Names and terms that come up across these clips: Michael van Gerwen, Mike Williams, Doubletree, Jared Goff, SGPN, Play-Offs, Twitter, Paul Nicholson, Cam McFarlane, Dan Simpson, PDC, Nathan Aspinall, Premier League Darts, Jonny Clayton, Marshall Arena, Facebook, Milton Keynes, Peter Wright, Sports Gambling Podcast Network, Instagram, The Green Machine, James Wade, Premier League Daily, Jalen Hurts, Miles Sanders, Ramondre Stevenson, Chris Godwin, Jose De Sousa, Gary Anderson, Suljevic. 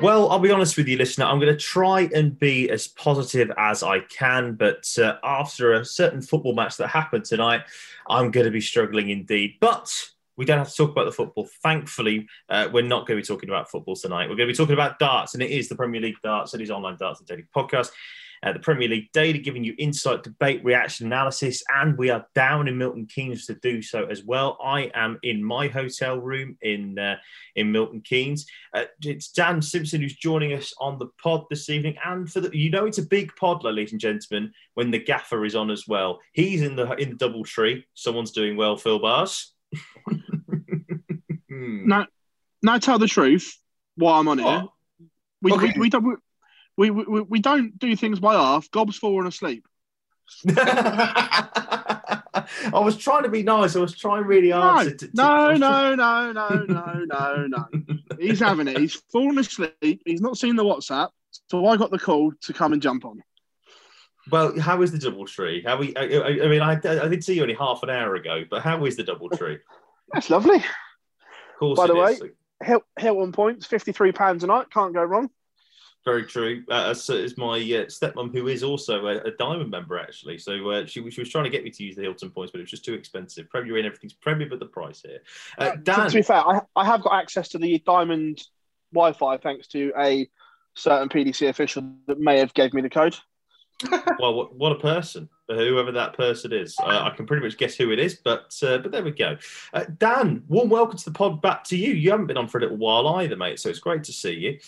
Well, I'll be honest with you, listener, I'm going to try and be as positive as I can, but after a certain football match that happened tonight, I'm going to be struggling indeed. But we don't have to talk about the football. Thankfully, we're not going to be talking about football tonight. We're going to be talking about darts, and it is the Premier League Darts, it is Online Darts and Daily Podcast. The Premier League Daily, giving you insight, debate, reaction, analysis, and we are down in Milton Keynes to do so as well. I am in my hotel room in Milton Keynes. It's Dan Simpson who's joining us on the pod this evening, and for the, you know, it's a big pod, ladies and gentlemen, when the gaffer is on as well. He's in the Doubletree. Someone's doing well, Phil Barrs. Now tell the truth. While I'm on here, we don't. We don't do things by half. Gob's fallen asleep. I was trying to be nice. I was trying really hard. No. He's having it. He's fallen asleep. He's not seen the WhatsApp. So I got the call to come and jump on. Well, how is the Doubletree? I did see you only half an hour ago, but how is the Doubletree? That's lovely. Of course, by the way, Hilton points, £53 a night. Can't go wrong. Very true. So is my stepmom, who is also a Diamond member, actually. So she was trying to get me to use the Hilton points, but it was just too expensive. Premier and everything's Premier, but the price here. Dan, to be fair, I have got access to the Diamond Wi-Fi thanks to a certain PDC official that may have gave me the code. Well, what a person, whoever that person is. I can pretty much guess who it is, but there we go. Dan, warm welcome to the pod, back to you. You haven't been on for a little while either, mate, so it's great to see you.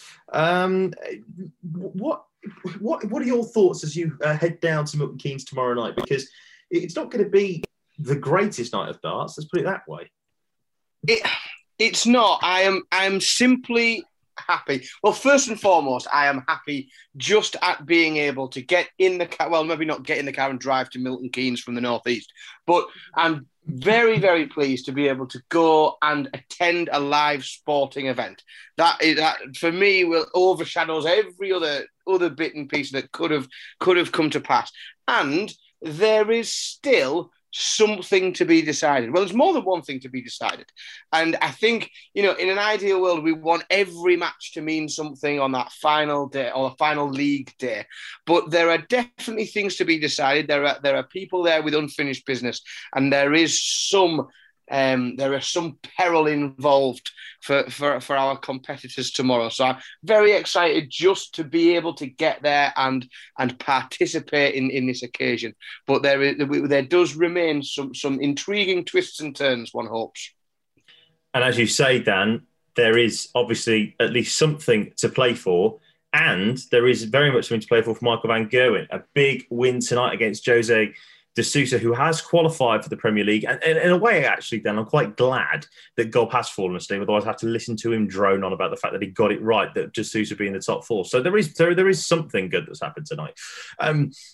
What are your thoughts as you head down to Milton Keynes tomorrow night? Because it's not going to be the greatest night of darts, let's put it that way. It's not. I'm simply happy. Well, first and foremost, I am happy just at being able to get in the car. Well, maybe not get in the car and drive to Milton Keynes from the northeast, but I'm very, very pleased to be able to go and attend a live sporting event. That for me will overshadows every other bit and piece that could have come to pass. And there is still something to be decided. Well, there's more than one thing to be decided. And I think, you know, in an ideal world, we want every match to mean something on that final day or the final league day. But there are definitely things to be decided. There are people there with unfinished business, and there is some there is some peril involved for our competitors tomorrow. So I'm very excited just to be able to get there and participate in this occasion. But there does remain some intriguing twists and turns, one hopes. And as you say, Dan, there is obviously at least something to play for. And there is very much something to play for Michael van Gerwen. A big win tonight against Jose De Sousa, who has qualified for the Premier League. And in a way, actually, Dan, I'm quite glad that Gulp has fallen asleep. Otherwise, I have to listen to him drone on about the fact that he got it right, that De Sousa being the top four. So there is something good that's happened tonight.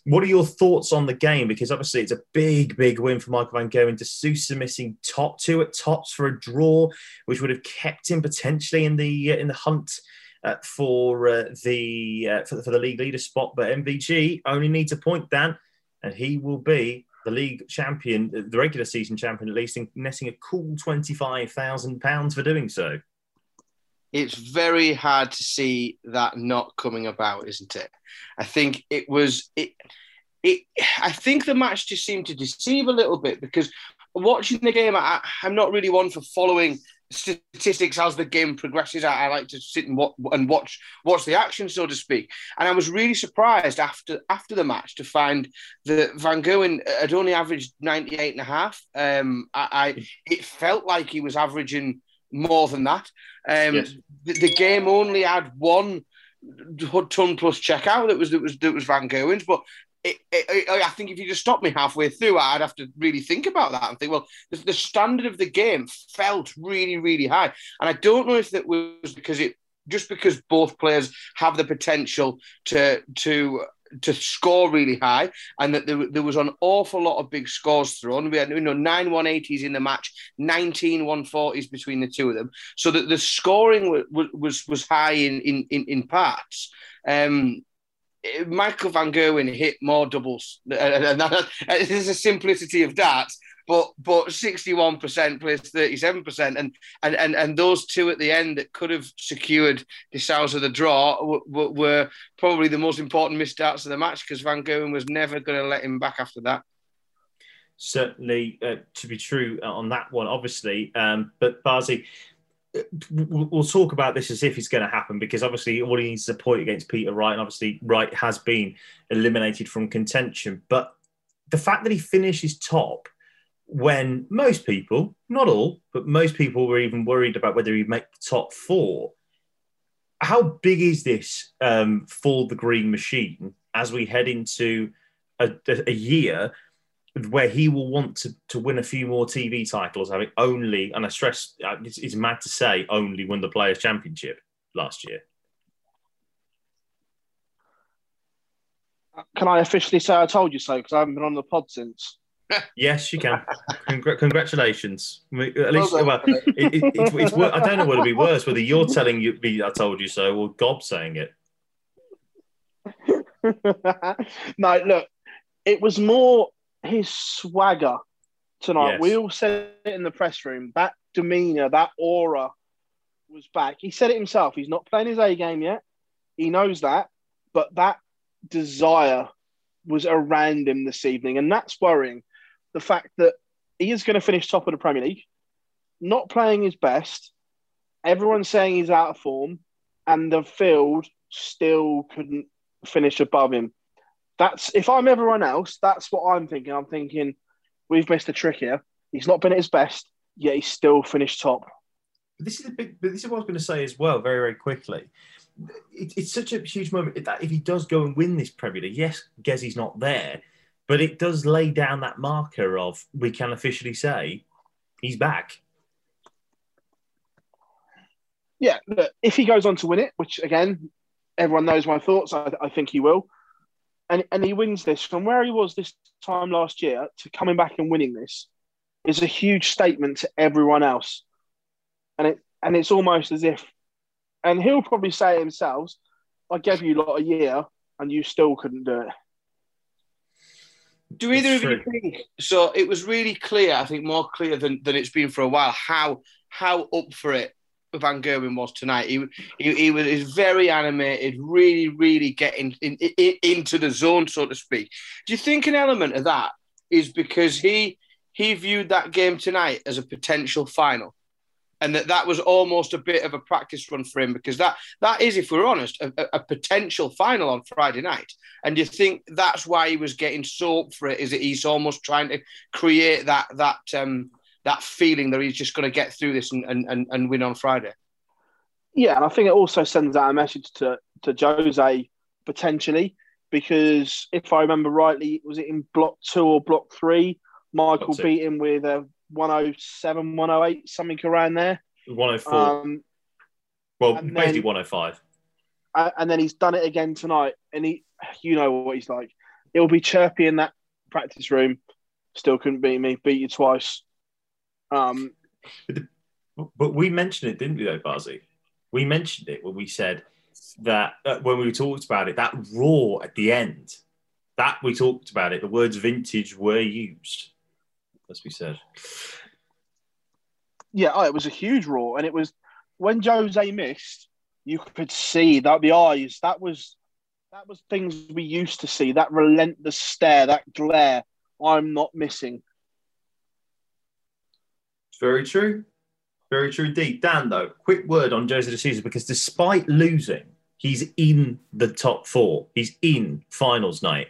What are your thoughts on the game? Because obviously, it's a big, big win for Michael van Gerwen. De Sousa missing top two at tops for a draw, which would have kept him potentially in the hunt for the league leader spot. But MVG only needs a point, Dan. And he will be the league champion, the regular season champion at least, and netting a cool £25,000 for doing so. It's very hard to see that not coming about, isn't it? I think it was... I think the match just seemed to deceive a little bit, because watching the game, I'm not really one for following statistics as the game progresses. I like to sit and watch the action, so to speak. And I was really surprised after the match to find that Van Gerwen had only averaged 98.5. It felt like he was averaging more than that. Yes. The game only had one ton plus checkout that was Van Gerwen's, but I think if you just stopped me halfway through, I'd have to really think about that and think, well, the standard of the game felt really, really high. And I don't know if that was because both players have the potential to score really high, and that there was an awful lot of big scores thrown. We had 9 180s in the match, 19 140s between the two of them. So that the scoring was high in parts. Michael van Gerwen hit more doubles, and there's a simplicity of darts, but 61% placed 37%, and those two at the end that could have secured De Sousa the draw were probably the most important missed darts of the match, because Van Gerwen was never going to let him back after that. Certainly to be true on that one, obviously, but Barzi, we'll talk about this as if it's going to happen, because obviously all he needs is a point against Peter Wright, and obviously Wright has been eliminated from contention. But the fact that he finishes top when most people, not all, but most people were even worried about whether he'd make the top four. How big is this for the Green Machine as we head into a year where he will want to win a few more TV titles, having only, and I stress, it's mad to say, only won the Players' Championship last year? Can I officially say I told you so, because I haven't been on the pod since? Yes, you can. Congratulations. At least, well, it's I don't know what would be worse, whether you're telling me I told you so or Gob saying it. No, look, it was more his swagger tonight. Yes. We all said it in the press room. That demeanour, that aura was back. He said it himself. He's not playing his A game yet. He knows that. But that desire was around him this evening. And that's worrying. The fact that he is going to finish top of the Premier League, not playing his best, everyone's saying he's out of form, and the field still couldn't finish above him. That's, if I'm everyone else, that's what I'm thinking. I'm thinking, we've missed a trick here. He's not been at his best, yet he's still finished top. This is what I was going to say as well, very, very quickly. It's such a huge moment that if he does go and win this Premier League, yes, Ghezi's not there, but it does lay down that marker of, we can officially say, he's back. Yeah, look, if he goes on to win it, which, again, everyone knows my thoughts, I think he will, and he wins this, from where he was this time last year to coming back and winning this, is a huge statement to everyone else. And it's almost as if, and he'll probably say it himself, I gave you lot a year and you still couldn't do it. Do either of you think, so it was really clear, I think more clear than it's been for a while, how up for it Van Gerwen was tonight. He was very animated, really, really getting into the zone, so to speak. Do you think an element of that is because he viewed that game tonight as a potential final, and that was almost a bit of a practice run for him, because that is, if we're honest, a potential final on Friday night? And do you think that's why he was getting so up for it, is that he's almost trying to create that feeling that he's just going to get through this and win on Friday? Yeah, and I think it also sends out a message to Jose, potentially, because if I remember rightly, was it in block 2 or block 3? Michael beat him with a 107, 108, something around there. 104. Basically 105. And then he's done it again tonight. And he, you know what he's like. He'll be chirpy in that practice room. Still couldn't beat me. Beat you twice. But we mentioned it, didn't we, though, Barzy? We mentioned it when we said that when we talked about it, that roar at the end, that we talked about it, the words vintage were used, as we said. Yeah, it was a huge roar. And it was when Jose missed, you could see that the eyes, that was things we used to see, that relentless stare, that glare, I'm not missing. Very true. Very true indeed. Dan, though, quick word on Jose De Sousa, because despite losing, he's in the top 4. He's in finals night.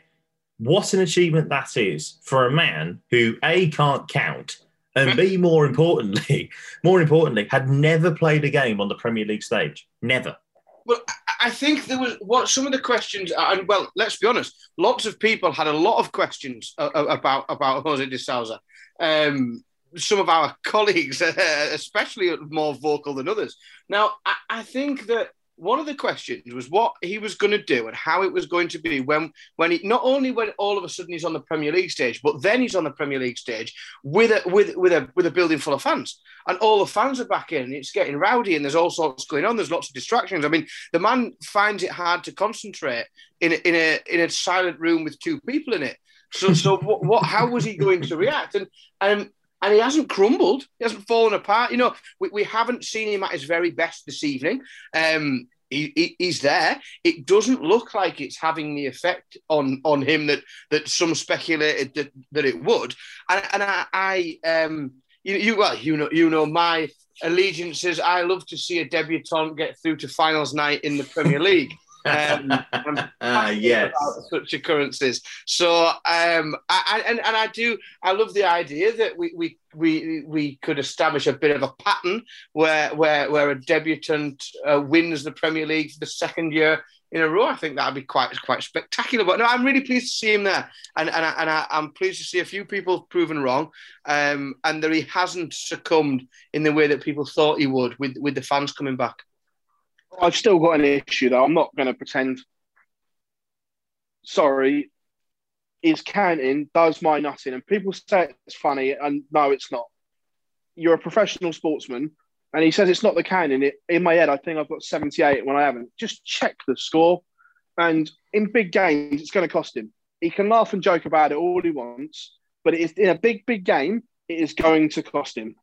What an achievement that is for a man who, A, can't count, and B, more importantly, had never played a game on the Premier League stage. Never. Well, I think there was some of the questions, and well, let's be honest, lots of people had a lot of questions about Jose De Sousa. Some of our colleagues, especially, are more vocal than others. Now, I think that one of the questions was what he was going to do and how it was going to be when he, not only when all of a sudden he's on the Premier League stage, but then he's on the Premier League stage with a building full of fans, and all the fans are back in. It's getting rowdy, and there's all sorts going on. There's lots of distractions. I mean, the man finds it hard to concentrate in a silent room with two people in it. So what? How was he going to react? And he hasn't crumbled. He hasn't fallen apart. You know, we haven't seen him at his very best this evening. He's there. It doesn't look like it's having the effect on him that some speculated that it would. You know my allegiances. I love to see a debutant get through to finals night in the Premier League. Yes, about such occurrences. So, I love the idea that we could establish a bit of a pattern where a debutant wins the Premier League for the second year in a row. I think that'd be quite spectacular. But no, I'm really pleased to see him there, and I'm pleased to see a few people proven wrong, and that he hasn't succumbed in the way that people thought he would with the fans coming back. I've still got an issue, though. I'm not going to pretend. Sorry, is counting does my nutting, and people say it's funny, and no, it's not. You're a professional sportsman, and he says it's not the counting. In my head, I think I've got 78 when I haven't. Just check the score, and in big games, it's going to cost him. He can laugh and joke about it all he wants, but it is, in a big game, it is going to cost him.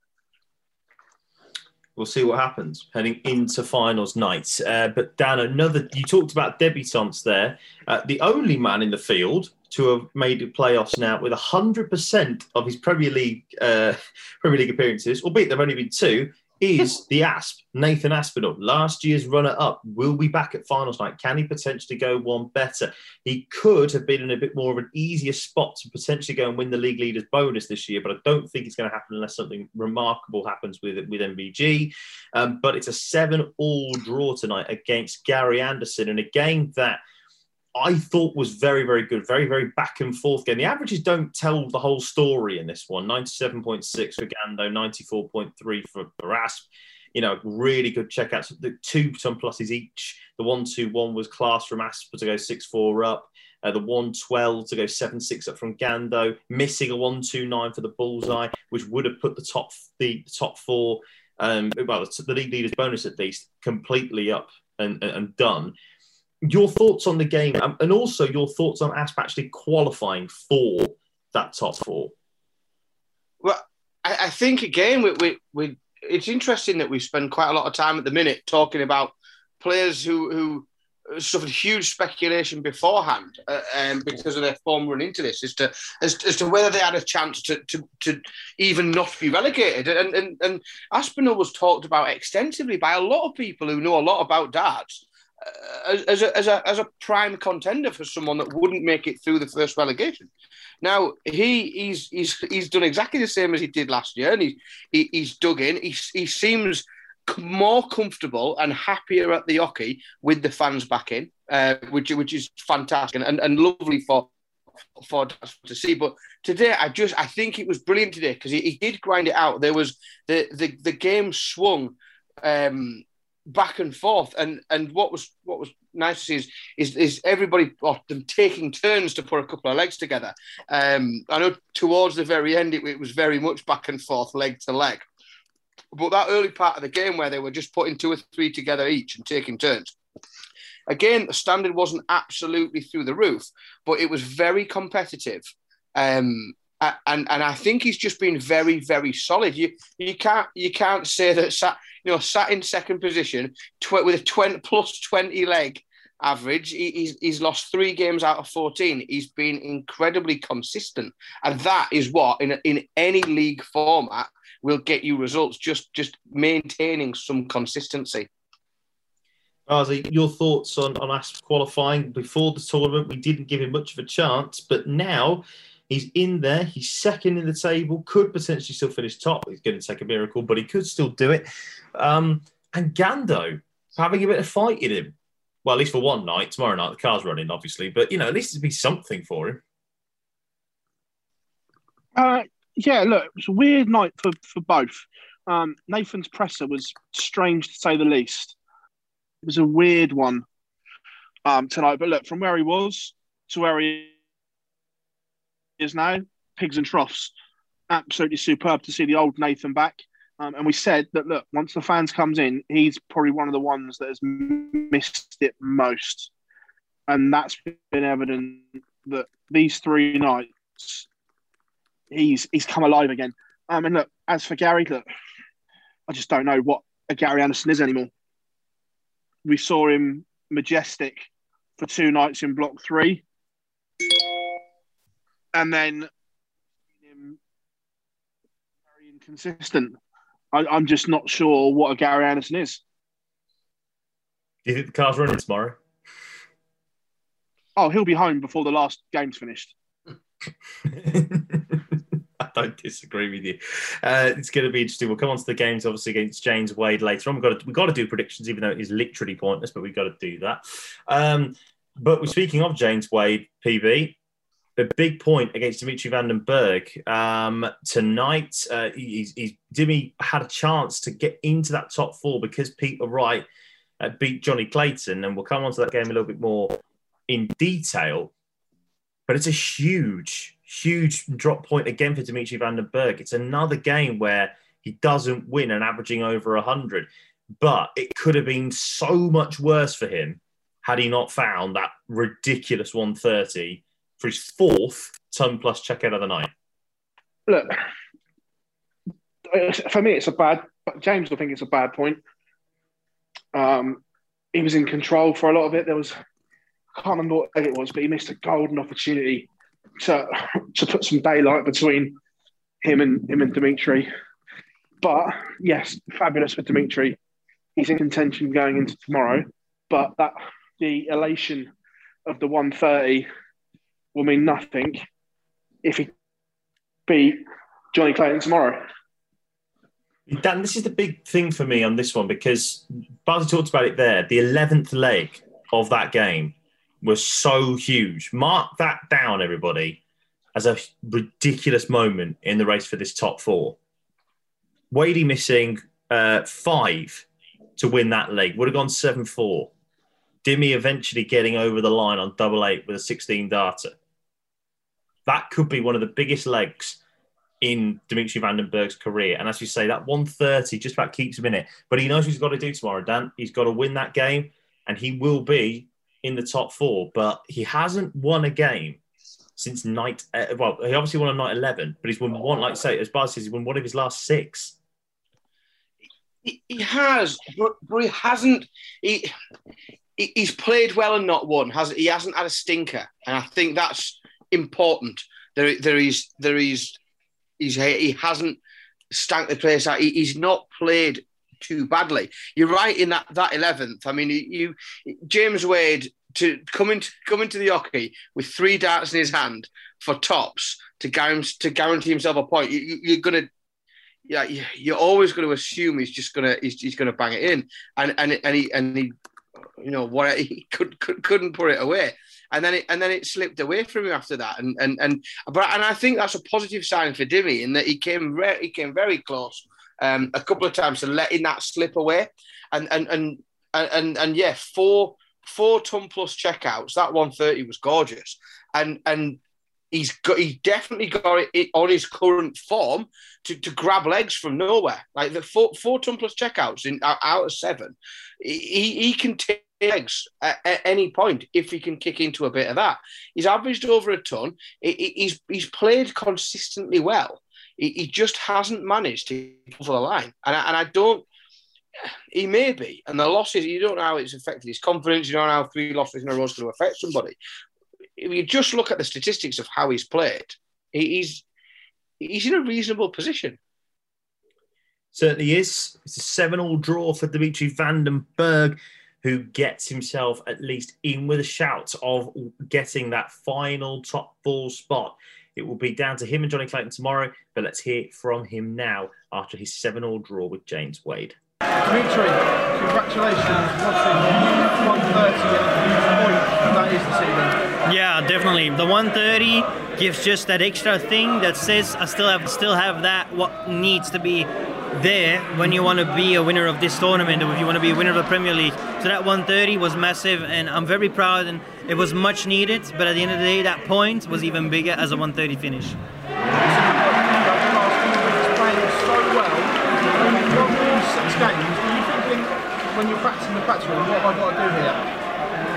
We'll see what happens heading into finals night. But Dan, you talked about debutants there. The only man in the field to have made the playoffs now with 100% of his Premier League appearances, albeit there've only been 2, is the Asp, Nathan Aspinall. Last year's runner-up will be back at finals night. Can he potentially go one better? He could have been in a bit more of an easier spot to potentially go and win the league leaders bonus this year, but I don't think it's going to happen unless something remarkable happens with MVG. But it's a 7-all draw tonight against Gary Anderson, and a game that I thought was very, very good, very, very back and forth game. The averages don't tell the whole story in this one. 97.6 for Gando, 94.3 for Barras. You know, really good checkouts. The 2 ton pluses each. The 1-2-1 was class from Asper to go 6-4 up. The 1-12 to go 7-6 up from Gando. Missing a 1-2-9 for the bullseye, which would have put the top 4, the league leaders bonus at least, completely up and done. Your thoughts on the game, and also your thoughts on Asp actually qualifying for that top 4? Well, I think, again, it's interesting that we spend quite a lot of time at the minute talking about players who suffered huge speculation beforehand because of their form running into this as to whether they had a chance to even not be relegated. And Aspinall was talked about extensively by a lot of people who know a lot about darts, as a prime contender for someone that wouldn't make it through the first relegation. Now he's done exactly the same as he did last year, and he's dug in. He seems more comfortable and happier at the hockey with the fans back in. which is fantastic and lovely for to see. But today, I think it was brilliant today because he did grind it out. There was the game swung back and forth, and what was nice to see is everybody or them taking turns to put a couple of legs together. I know towards the very end it was very much back and forth, leg to leg, but that early part of the game where they were just putting two or three together each and taking turns. Again, the standard wasn't absolutely through the roof, but it was very competitive. And I think he's just been very, very solid. You can't say that sat in second position with a +20 leg average. He's lost 3 games out of 14. He's been incredibly consistent, and that is what in any league format will get you results. Just maintaining some consistency. Ozzy, your thoughts on Asp qualifying before the tournament? We didn't give him much of a chance, but now he's in there. He's second in the table, could potentially still finish top. He's going to take a miracle, but he could still do it. And Gando having a bit of fight in him. Well, at least for one night. Tomorrow night, the car's running, obviously. But, at least it'd be something for him. Look, it was a weird night for both. Nathan's presser was strange, to say the least. It was a weird one tonight. But look, from where he was to where he is now, pigs and troughs. Absolutely superb to see the old Nathan back. And we said that, look, once the fans comes in, he's probably one of the ones that has missed it most. And that's been evident that these 3 nights, he's come alive again. And look, as for Gary, I just don't know what a Gary Anderson is anymore. We saw him majestic for 2 nights in block 3. And then very inconsistent. I'm just not sure what a Gary Anderson is. Do you think the car's running tomorrow? Oh, he'll be home before the last game's finished. I don't disagree with you. It's going to be interesting. We'll come on to the games, obviously, against James Wade later on. We've got to do predictions, even though it is literally pointless, but we've got to do that. But speaking of James Wade, PB, a big point against Dimitri Van den Bergh tonight. Dimi had a chance to get into that top 4 because Peter Wright beat Jonny Clayton, and we'll come on to that game a little bit more in detail. But it's a huge, huge drop point again for Dimitri Van den Bergh. It's another game where he doesn't win and averaging over 100. But it could have been so much worse for him had he not found that ridiculous 130 for his 4th ton-plus checkout of the night. Look, for me, James will think it's a bad point. He was in control for a lot of it. I can't remember what it was, but he missed a golden opportunity to put some daylight between him and Dimitri. But yes, fabulous for Dimitri. He's in contention going into tomorrow. But the elation of the 130 will mean nothing if he beat Jonny Clayton tomorrow. Dan, this is the big thing for me on this one because Barrs talked about it there. The 11th leg of that game was so huge. Mark that down, everybody, as a ridiculous moment in the race for this top 4. Wadey missing 5 to win that leg. Would have gone 7-4. Dimi eventually getting over the line on 8 with a 16 darter. That could be one of the biggest legs in Dimitri Van den Bergh's career. And as you say, that 130 just about keeps him in it. But he knows what he's got to do tomorrow, Dan. He's got to win that game, and he will be in the top 4, but he hasn't won a game since night... Well, he obviously won on night 11, but he's won one, like say, as Barrs says, he's won one of his last 6. He has, but he hasn't... He's played well and not won. He hasn't had a stinker, and I think that's important. He hasn't stank the place out. He's not played too badly. You're right in that 11th. I mean, James Wade to come into the hockey with 3 darts in his hand for tops to guarantee himself a point. You're always going to assume he's gonna bang it in, and he you know what, he couldn't put it away, and then it slipped away from him after that. And I think that's a positive sign for Dimmy in that he came very close a couple of times to letting that slip away, and yeah, four ton plus checkouts. That 130 was gorgeous, and. He's definitely got it on his current form to grab legs from nowhere. Like the four ton plus checkouts out of seven, he can take legs at any point if he can kick into a bit of that. He's averaged over a ton. He's played consistently well. He just hasn't managed to go for the line, and I don't. He may be, and the losses, you don't know how it's affected his confidence. You don't know how 3 losses in a row is going to affect somebody. If you just look at the statistics of how he's played, he's in a reasonable position. Certainly is. It's a 7-all draw for Dimitri Van den Bergh, who gets himself at least in with a shout of getting that final top 4 spot. It will be down to him and Jonny Clayton tomorrow, but let's hear from him now after his 7-all draw with James Wade. Dimitri, congratulations. Watching 130 that is the season. Yeah, definitely. The 130 gives just that extra thing that says I still have that what needs to be there when you want to be a winner of this tournament, or if you want to be a winner of the Premier League. So that 130 was massive, and I'm very proud, and it was much needed. But at the end of the day, that point was even bigger as a 130 finish. When you're back in the battle, what have I got to do here?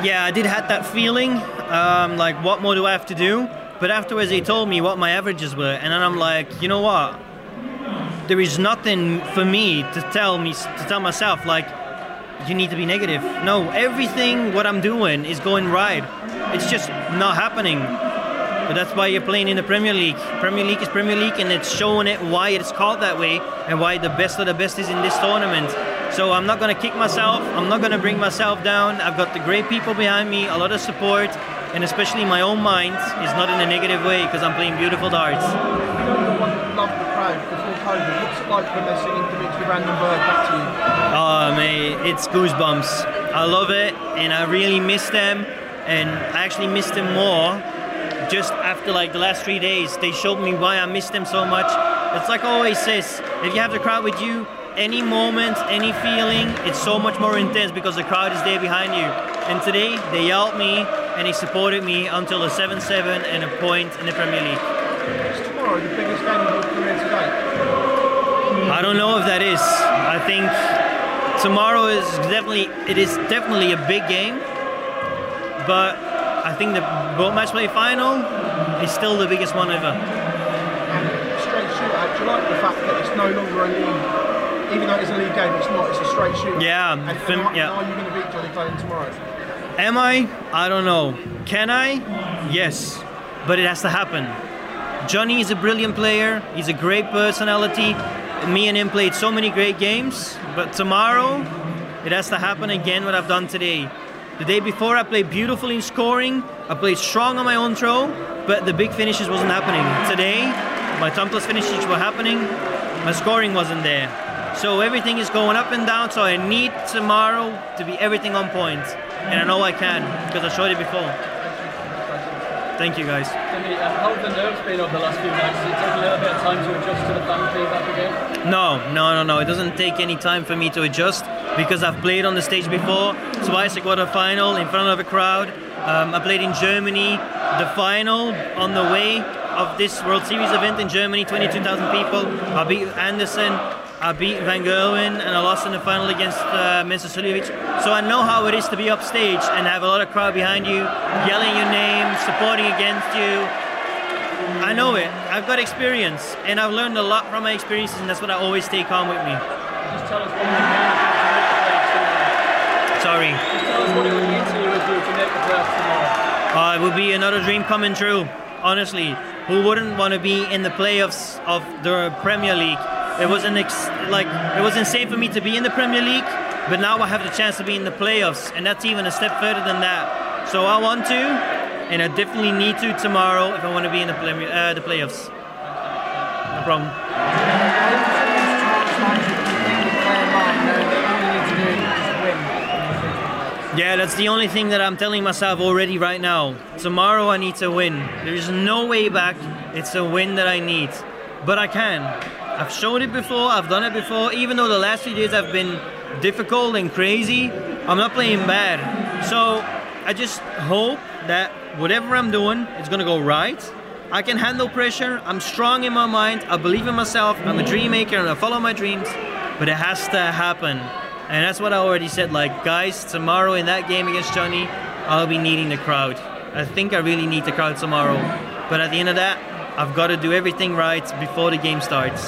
Yeah, I did have that feeling, like what more do I have to do? But afterwards they told me what my averages were, and then I'm like, you know what? There is nothing for me to tell myself like, you need to be negative. No, everything what I'm doing is going right. It's just not happening. But that's why you're playing in the Premier League. Premier League is Premier League, and it's showing it why it's called that way and why the best of the best is in this tournament. So I'm not going to kick myself, I'm not going to bring myself down. I've got the great people behind me, a lot of support, and especially my own mind is not in a negative way because I'm playing beautiful darts. Everyone loved the crowd before COVID. What's it like when they're singing Dimitri Van den Bergh back to you? Oh, mate, it's goosebumps. I love it, and I really miss them, and I actually miss them more just after like the last 3 days. They showed me why I miss them so much. It's like always says, if you have the crowd with you, any moment, any feeling, it's so much more intense because the crowd is there behind you. And today, they helped me and they supported me until the 7-7 and a point in the Premier League. Is tomorrow the biggest game of your career today? I don't know if that is. I think tomorrow is definitely a big game, but I think the World Match Play final is still the biggest one ever. And straight shootout, do you like the fact that it's no longer a league? Even though it's a league game, it's not, it's a straight shootout. Yeah. Are you going to beat Jonny Clayton tomorrow? Am I? I don't know. Can I? Yes. But it has to happen. Jonny is a brilliant player. He's a great personality. Me and him played so many great games. But tomorrow, it has to happen again what I've done today. The day before, I played beautifully in scoring. I played strong on my own throw. But the big finishes wasn't happening. Today, my thumbless finishes were happening. My scoring wasn't there. So everything is going up and down, so I need tomorrow to be everything on point. And I know I can, because I showed it before. Thank you, guys. How have the nerves been over the last few nights? Does it take a little bit of time to adjust to the fan feedback back again? No. It doesn't take any time for me to adjust, because I've played on the stage before, twice a quarterfinal in front of a crowd. I played in Germany, the final on the way of this World Series event in Germany, 22,000 people. I beat Anderson. I beat Van Gerwen, and I lost in the final against Mr. Suljevic. So I know how it is to be upstage and have a lot of crowd behind you, yelling your name, supporting against you. I know it. I've got experience, and I've learned a lot from my experiences, and that's what I always take on with me. Just tell us what it would mean to you Sorry. Just tell us what it would mean to you if you were to make the playoffs tomorrow. It would be another dream coming true, honestly. Who wouldn't want to be in the playoffs of the Premier League? It was insane for me to be in the Premier League, but now I have the chance to be in the playoffs, and that's even a step further than that. So I want to, and I definitely need to tomorrow if I want to be in the playoffs. No problem. Yeah, that's the only thing that I'm telling myself already right now. Tomorrow I need to win. There's no way back. It's a win that I need. But I can. I've shown it before. I've done it before. Even though the last few days have been difficult and crazy, I'm not playing bad. So I just hope that whatever I'm doing, it's going to go right. I can handle pressure. I'm strong in my mind. I believe in myself. I'm a dream maker and I follow my dreams. But it has to happen. And that's what I already said. Like, guys, tomorrow in that game against Jonny, I'll be needing the crowd. I think I really need the crowd tomorrow. But at the end of that, I've got to do everything right before the game starts.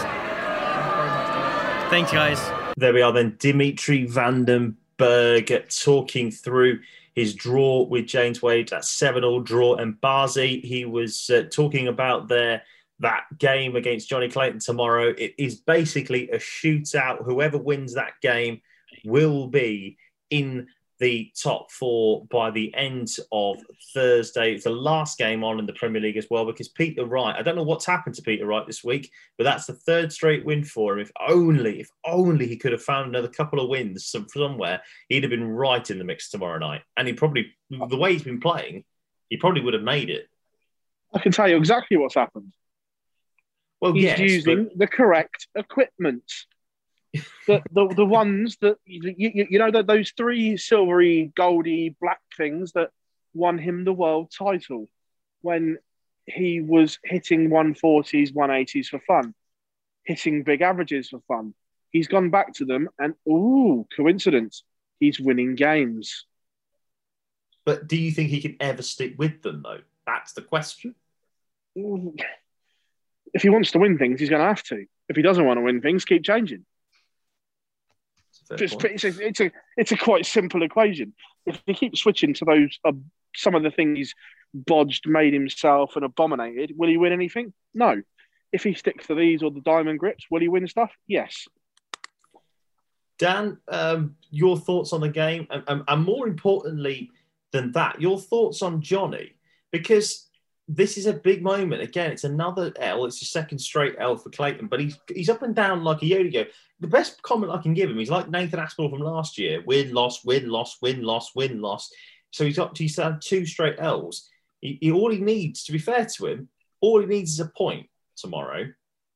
Thanks, guys. There we are then. Dimitri Van den Bergh talking through his draw with James Wade, that 7-all draw. And Barzi, he was talking about that game against Jonny Clayton tomorrow. It is basically a shootout. Whoever wins that game will be in the top four by the end of Thursday. It's the last game on in the Premier League as well, because Peter Wright, I don't know what's happened to Peter Wright this week, but that's the third straight win for him. If only he could have found another couple of wins somewhere, he'd have been right in the mix tomorrow night. And he probably, the way he's been playing, he probably would have made it. I can tell you exactly what's happened. Well, he's using the correct equipment. The ones that, you know, that those three silvery, goldy, black things that won him the world title when he was hitting 140s, 180s for fun, hitting big averages for fun. He's gone back to them and, ooh, coincidence, he's winning games. But do you think he can ever stick with them, though? That's the question. If he wants to win things, he's going to have to. If he doesn't want to win things, keep changing. It's a quite simple equation. If he keeps switching to those some of the things he's bodged, made himself, and abominated, will he win anything? No. If he sticks to these or the diamond grips, will he win stuff? Yes. Dan, your thoughts on the game, and more importantly than that, your thoughts on Jonny, because this is a big moment. Again, it's another L. It's the second straight L for Clayton, but he's up and down like a yo-yo. The best comment I can give him, he's like Nathan Aspinall from last year. Win-loss, win-loss, win-loss, win-loss. So he's had two straight L's. All he needs, to be fair to him, all he needs is a point tomorrow.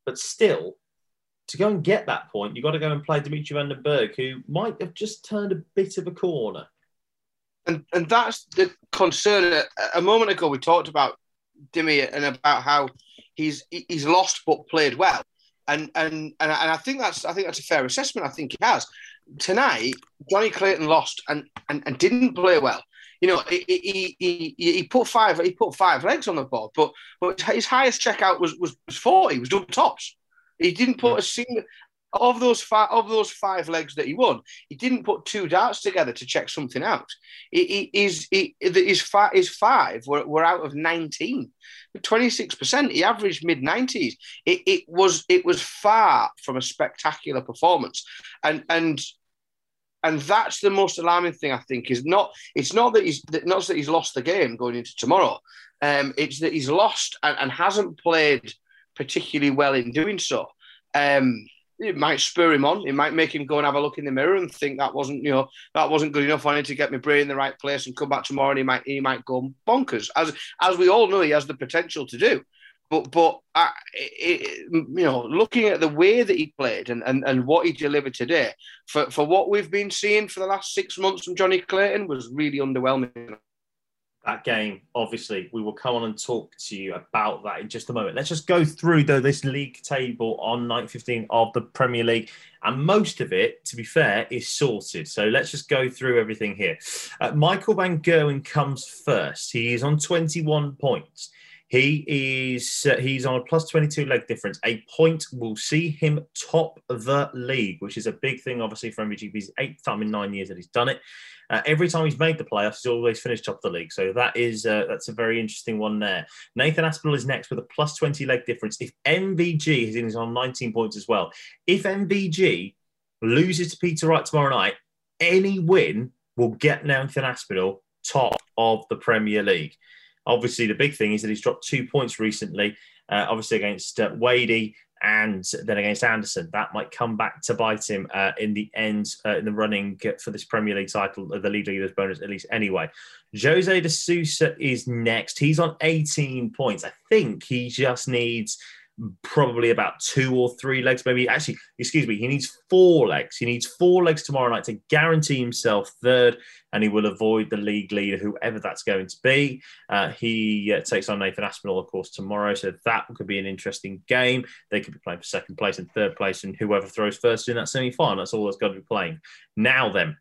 But still, to go and get that point, you've got to go and play Dimitri Van den Bergh, who might have just turned a bit of a corner. And that's the concern. A moment ago, we talked about Dimmy and about how he's lost but played well, and I think that's a fair assessment. I think he has. Tonight, Jonny Clayton lost and didn't play well. You know, he put five legs on the board, but his highest checkout was 40. He was double tops. He didn't put a single of those five legs that he won. He didn't put two darts together to check something out. His five were out of 19, 26%. He averaged mid-90s. It was far from a spectacular performance, and that's the most alarming thing. I think it's not that he's lost the game going into tomorrow. It's that he's lost and hasn't played particularly well in doing so. It might spur him on. It might make him go and have a look in the mirror and think that wasn't good enough. I need to get my brain in the right place and come back tomorrow. And he might go bonkers, as we all know he has the potential to do. But looking at the way that he played and what he delivered today, for what we've been seeing for the last 6 months from Jonny Clayton, was really underwhelming. That game, obviously, we will come on and talk to you about that in just a moment. Let's just go through, though, this league table on night 15 of the Premier League. And most of it, to be fair, is sorted. So let's just go through everything here. Michael van Gerwen comes first. He is on 21 points. He's on a plus 22 leg difference. A point will see him top the league, which is a big thing, obviously, for MVGP. He's 8th time in 9 years that he's done it. Every time he's made the playoffs, he's always finished top of the league. So that's a very interesting one there. Nathan Aspinall is next with a plus 20 leg difference. If MVG is on 19 points as well. If MVG loses to Peter Wright tomorrow night, any win will get Nathan Aspinall top of the Premier League. Obviously, the big thing is that he's dropped 2 points recently, obviously against Wadey and then against Anderson. That might come back to bite him in the end, in the running for this Premier League title, the league leaders bonus, at least anyway. Jose De Sousa is next. He's on 18 points. I think he just needs probably about 2 or 3 legs, maybe. Actually, excuse me, he needs 4 legs. He needs 4 legs tomorrow night to guarantee himself third, and he will avoid the league leader, whoever that's going to be. He takes on Nathan Aspinall, of course, tomorrow, so that could be an interesting game. They could be playing for second place and third place, and whoever throws first in that semi-final, that's all that's got to be playing. Now then,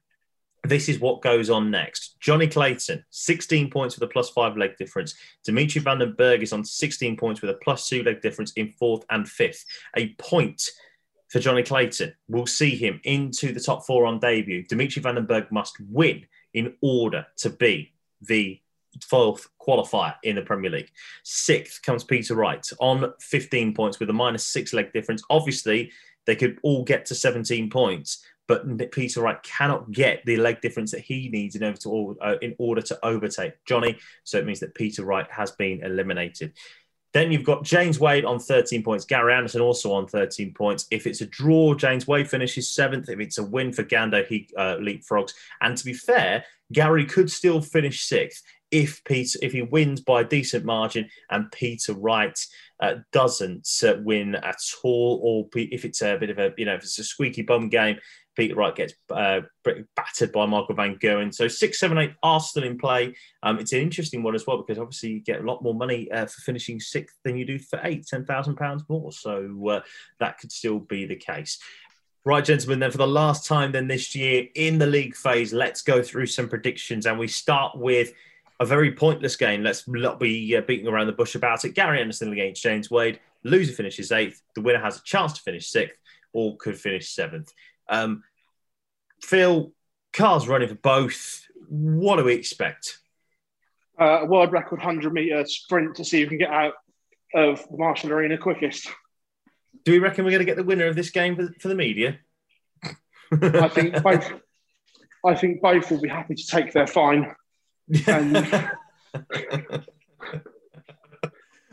this is what goes on next. Jonny Clayton, 16 points with a +5 leg difference. Dimitri Van den Bergh is on 16 points with a +2 leg difference in 4th and 5th. A point for Jonny Clayton will see him into the top 4 on debut. Dimitri Van den Bergh must win in order to be the 4th qualifier in the Premier League. 6th comes Peter Wright on 15 points with a -6 leg difference. Obviously, they could all get to 17 points, but Peter Wright cannot get the leg difference that he needs in order to overtake Jonny. So it means that Peter Wright has been eliminated. Then you've got James Wade on 13 points. Gary Anderson also on 13 points. If it's a draw, James Wade finishes 7th. If it's a win for Gando, he leapfrogs. And to be fair, Gary could still finish 6th if he wins by a decent margin and Peter Wright doesn't win at all, or if it's a bit of a, if it's a squeaky bum game, Peter Wright gets battered by Michael van Gerwen. So 6, 7, 8 are still in play. It's an interesting one as well, because obviously you get a lot more money for finishing 6th than you do for 8, £10,000 more. So that could still be the case. Right, gentlemen, then for the last time then this year in the league phase, let's go through some predictions, and we start with a very pointless game. Let's not be beating around the bush about it. Gary Anderson against James Wade. Loser finishes 8th. The winner has a chance to finish 6th or could finish 7th. Phil, cars running for both. What do we expect? A world record 100-metre sprint to see who can get out of the Marshall Arena quickest. Do we reckon we're going to get the winner of this game for the media? I think both will be happy to take their fine.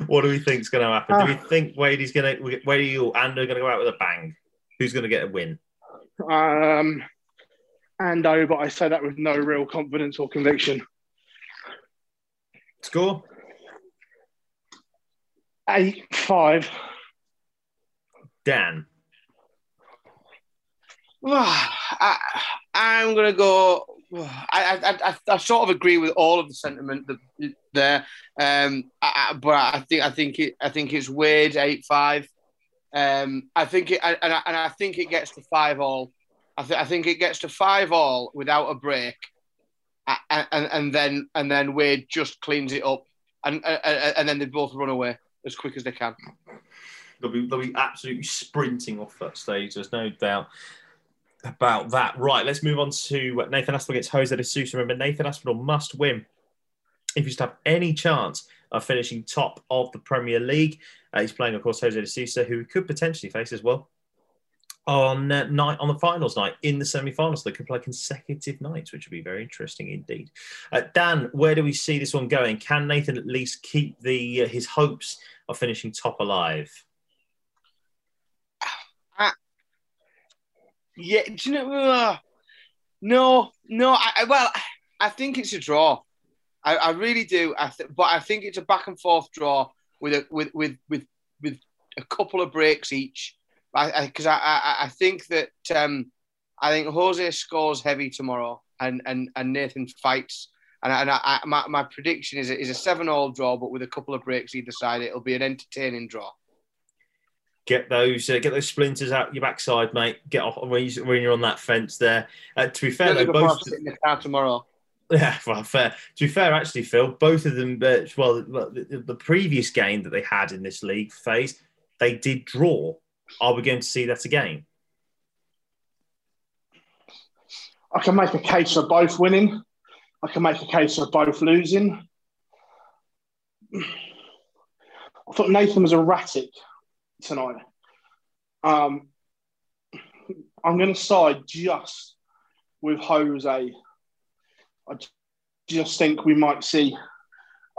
What do we think's going to happen? Do we think Wadey or Ando are going to go out with a bang? Who's going to get a win? Ando, but I say that with no real confidence or conviction. Score? 8-5. Dan? I'm going to go... I sort of agree with all of the sentiment there, but I think it's Wade 8-5. I think it gets to 5-all. I think it gets to 5-all without a break, and then Wade just cleans it up, and then they both run away as quick as they can. They'll be absolutely sprinting off that stage. There's no doubt about that. Right, let's move on to Nathan Aspinall against Jose De Sousa. Remember, Nathan Aspinall must win if he's to have any chance of finishing top of the Premier League. He's playing, of course, Jose De Sousa, who he could potentially face as well on the finals night in the semi-finals. They could play consecutive nights, which would be very interesting indeed. Dan, where do we see this one going? Can Nathan at least keep his hopes of finishing top alive? Yeah, do you know? No. I think it's a draw. I really do. But I think it's a back and forth draw with a couple of breaks each. I think Jose scores heavy tomorrow, and Nathan fights. And my prediction is a 7-all draw, but with a couple of breaks either side. It'll be an entertaining draw. Get those splinters out your backside, mate. Get off when you're on that fence there. To be fair, though, both in the car tomorrow. Yeah, well, fair. To be fair, actually, Phil, both of them. The previous game that they had in this league phase, they did draw. Are we going to see that again? I can make a case for both winning. I can make a case for both losing. I thought Nathan was erratic tonight. I'm going to side just with Jose. I just think we might see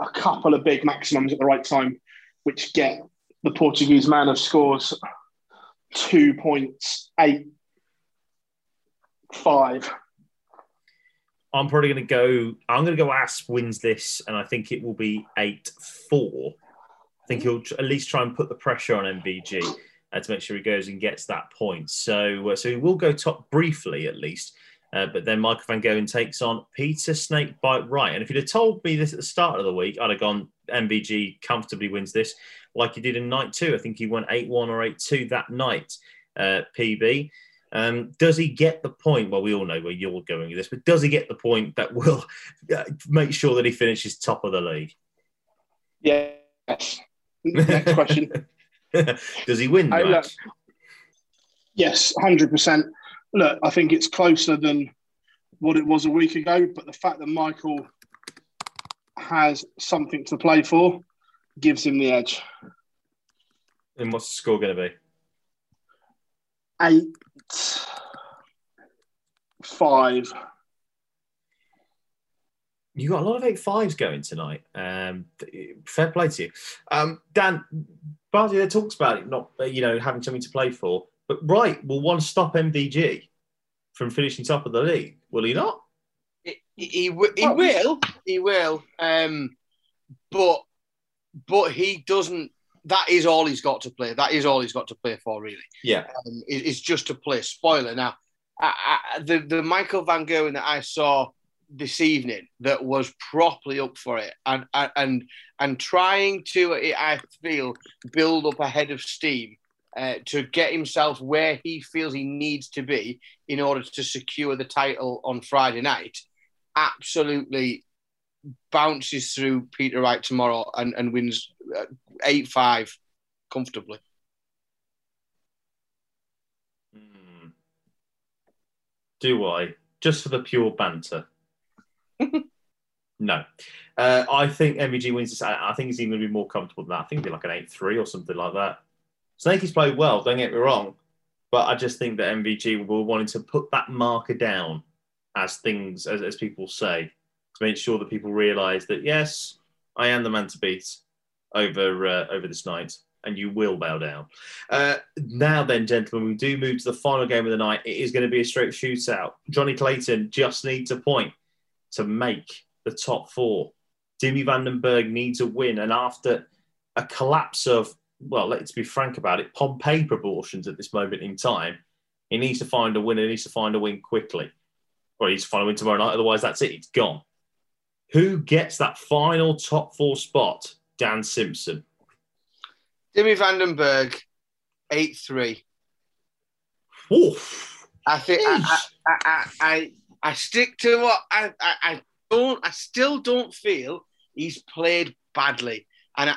a couple of big maximums at the right time, which get the Portuguese man of scores 2.85. I'm probably going to go. I'm going to go. Asp wins this, and I think it will be 8-4. I think he'll at least try and put the pressure on MVG to make sure he goes and gets that point. So he will go top briefly at least. But then Michael van Gerwen takes on Peter Snakebite Wright. And if you'd have told me this at the start of the week, I'd have gone MVG comfortably wins this, like he did in night two. I think he won 8-1 or 8-2 that night. PB. Does he get the point? Well, we all know where you're going with this, but does he get the point that will make sure that he finishes top of the league? Yes. Next question. Does he win the match? Look, yes, 100%. Look, I think it's closer than what it was a week ago, but the fact that Michael has something to play for gives him the edge. And what's the score going to be? 8-5. You got a lot of 8-5s going tonight. Fair play to you, Dan. Bardi there talks about it not, having something to play for. But Wright will one stop MVG from finishing top of the league? Will he not? He will. He will. But he doesn't. That is all he's got to play. That is all he's got to play for, really. Yeah. It's just to play. Spoiler. Now, the Michael van Gerwen that I saw this evening that was properly up for it and trying to, I feel, build up a head of steam to get himself where he feels he needs to be in order to secure the title on Friday night, absolutely bounces through Peter Wright tomorrow and wins 8-5 comfortably. Do I? Just for the pure banter? No. I think MVG wins this. I think he's even going to be more comfortable than that. I think it'll be like an 8-3 or something like that. Snakey's played well, don't get me wrong, but I just think that MVG were wanting to put that marker down as people say, to make sure that people realise that, yes, I am the man to beat over this night, and you will bow down. Now then, gentlemen, we do move to the final game of the night. It is going to be a straight shootout. Jonny Clayton just needs a point to make the top four. Dimitri Van den Bergh needs a win, and after a collapse of, well, let's be frank about it, Pompeii proportions at this moment in time, he needs to find a win. He needs to find a win quickly. Or he needs to find a win tomorrow night. Otherwise, that's it. It's gone. Who gets that final top four spot? Dan Simpson. Dimitri Van den Bergh, 8-3. Oof. I stick to what I still don't feel he's played badly. And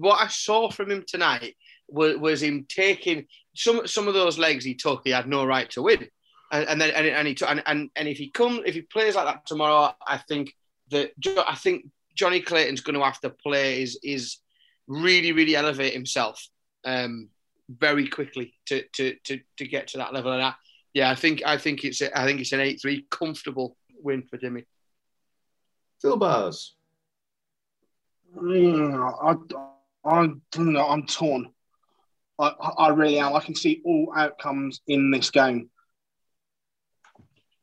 what I saw from him tonight was him taking some of those legs he took. He had no right to win, and then if he plays like that tomorrow, I think Jonny Clayton's going to have to play is really, really elevate himself very quickly to get to that level. And I think it's an 8-3 comfortable win for Jimmy. Phil Barrs. I'm torn. I really am. I can see all outcomes in this game.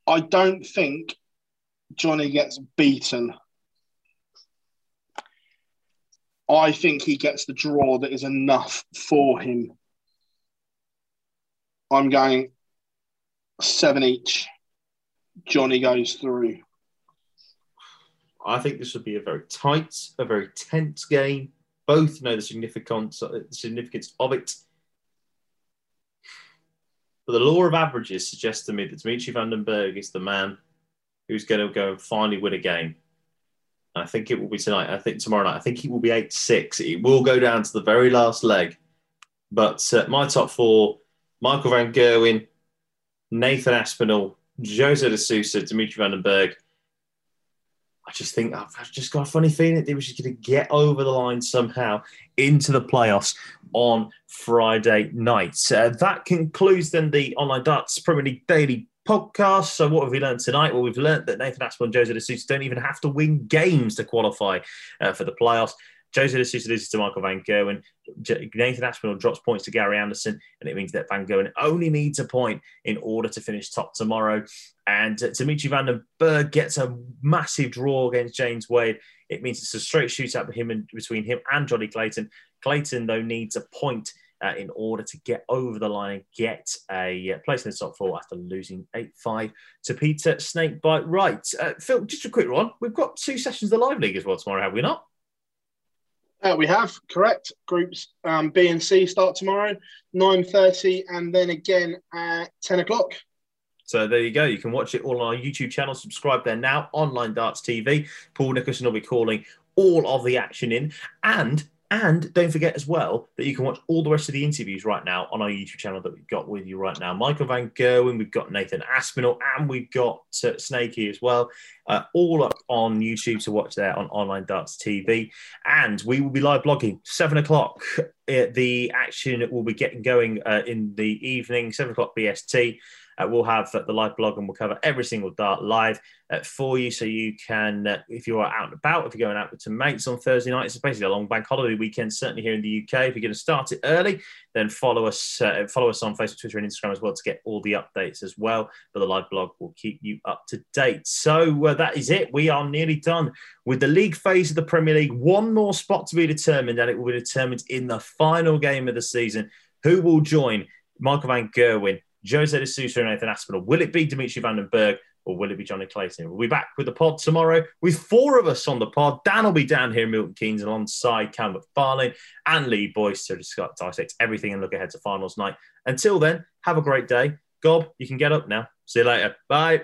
I don't think Jonny gets beaten. I think he gets the draw that is enough for him. I'm going 7 each. Jonny goes through. I think this would be a very tight, a very tense game. Both know the significance of it. But the law of averages suggests to me that Dimitri Van den Bergh is the man who's going to go and finally win a game. And I think it will be tonight. I think tomorrow night. I think he will be 8-6. It will go down to the very last leg. But my top four, Michael van Gerwen, Nathan Aspinall, Jose De Sousa, Dimitri Van den Bergh. I just think I've just got a funny feeling that they were just going to get over the line somehow into the playoffs on Friday night. That concludes then the Online Darts Premier League Daily podcast. So what have we learned tonight? Well, we've learned that Nathan Aspinall and Jose De Sousa don't even have to win games to qualify for the playoffs. Jose De Sousa loses to Michael van Gerwen. Nathan Aspinall drops points to Gary Anderson, and it means that Van Gerwen only needs a point in order to finish top tomorrow. And Dimitri Van den Bergh gets a massive draw against James Wade. It means it's a straight shootout between him and Jonny Clayton. Clayton, though, needs a point in order to get over the line and get a place in the top four after losing 8-5 to Peter Snakebite Wright. Phil, just a quick one. We've got two sessions of the Live League as well tomorrow, have we not? We have, correct. Groups B and C start tomorrow, 9:30, and then again at 10 o'clock. So there you go. You can watch it all on our YouTube channel. Subscribe there now, Online Darts TV. Paul Nicholson will be calling all of the action in. And don't forget as well that you can watch all the rest of the interviews right now on our YouTube channel that we've got with you right now. Michael van Gerwen, we've got Nathan Aspinall, and we've got Snakey as well. All up on YouTube to watch there on Online Darts TV. And we will be live blogging 7 o'clock. The action will be getting going in the evening, 7 o'clock BST. We'll have the live blog, and we'll cover every single dart live for you. So you can, if you are out and about, if you're going out with some mates on Thursday night, it's basically a long bank holiday weekend, certainly here in the UK. If you're going to start it early, then follow us on Facebook, Twitter and Instagram as well to get all the updates as well. But the live blog will keep you up to date. So that is it. We are nearly done with the league phase of the Premier League. One more spot to be determined, and it will be determined in the final game of the season. Who will join Michael van Gerwen, Jose De Sousa and Nathan Aspinall? Will it be Dimitri Van den Bergh, or will it be Jonny Clayton? We'll be back with the pod tomorrow with four of us on the pod. Dan will be down here in Milton Keynes alongside Cam McFarlane and Lee Boyce to dissect everything and look ahead to finals night. Until then, have a great day. Gob, you can get up now. See you later. Bye.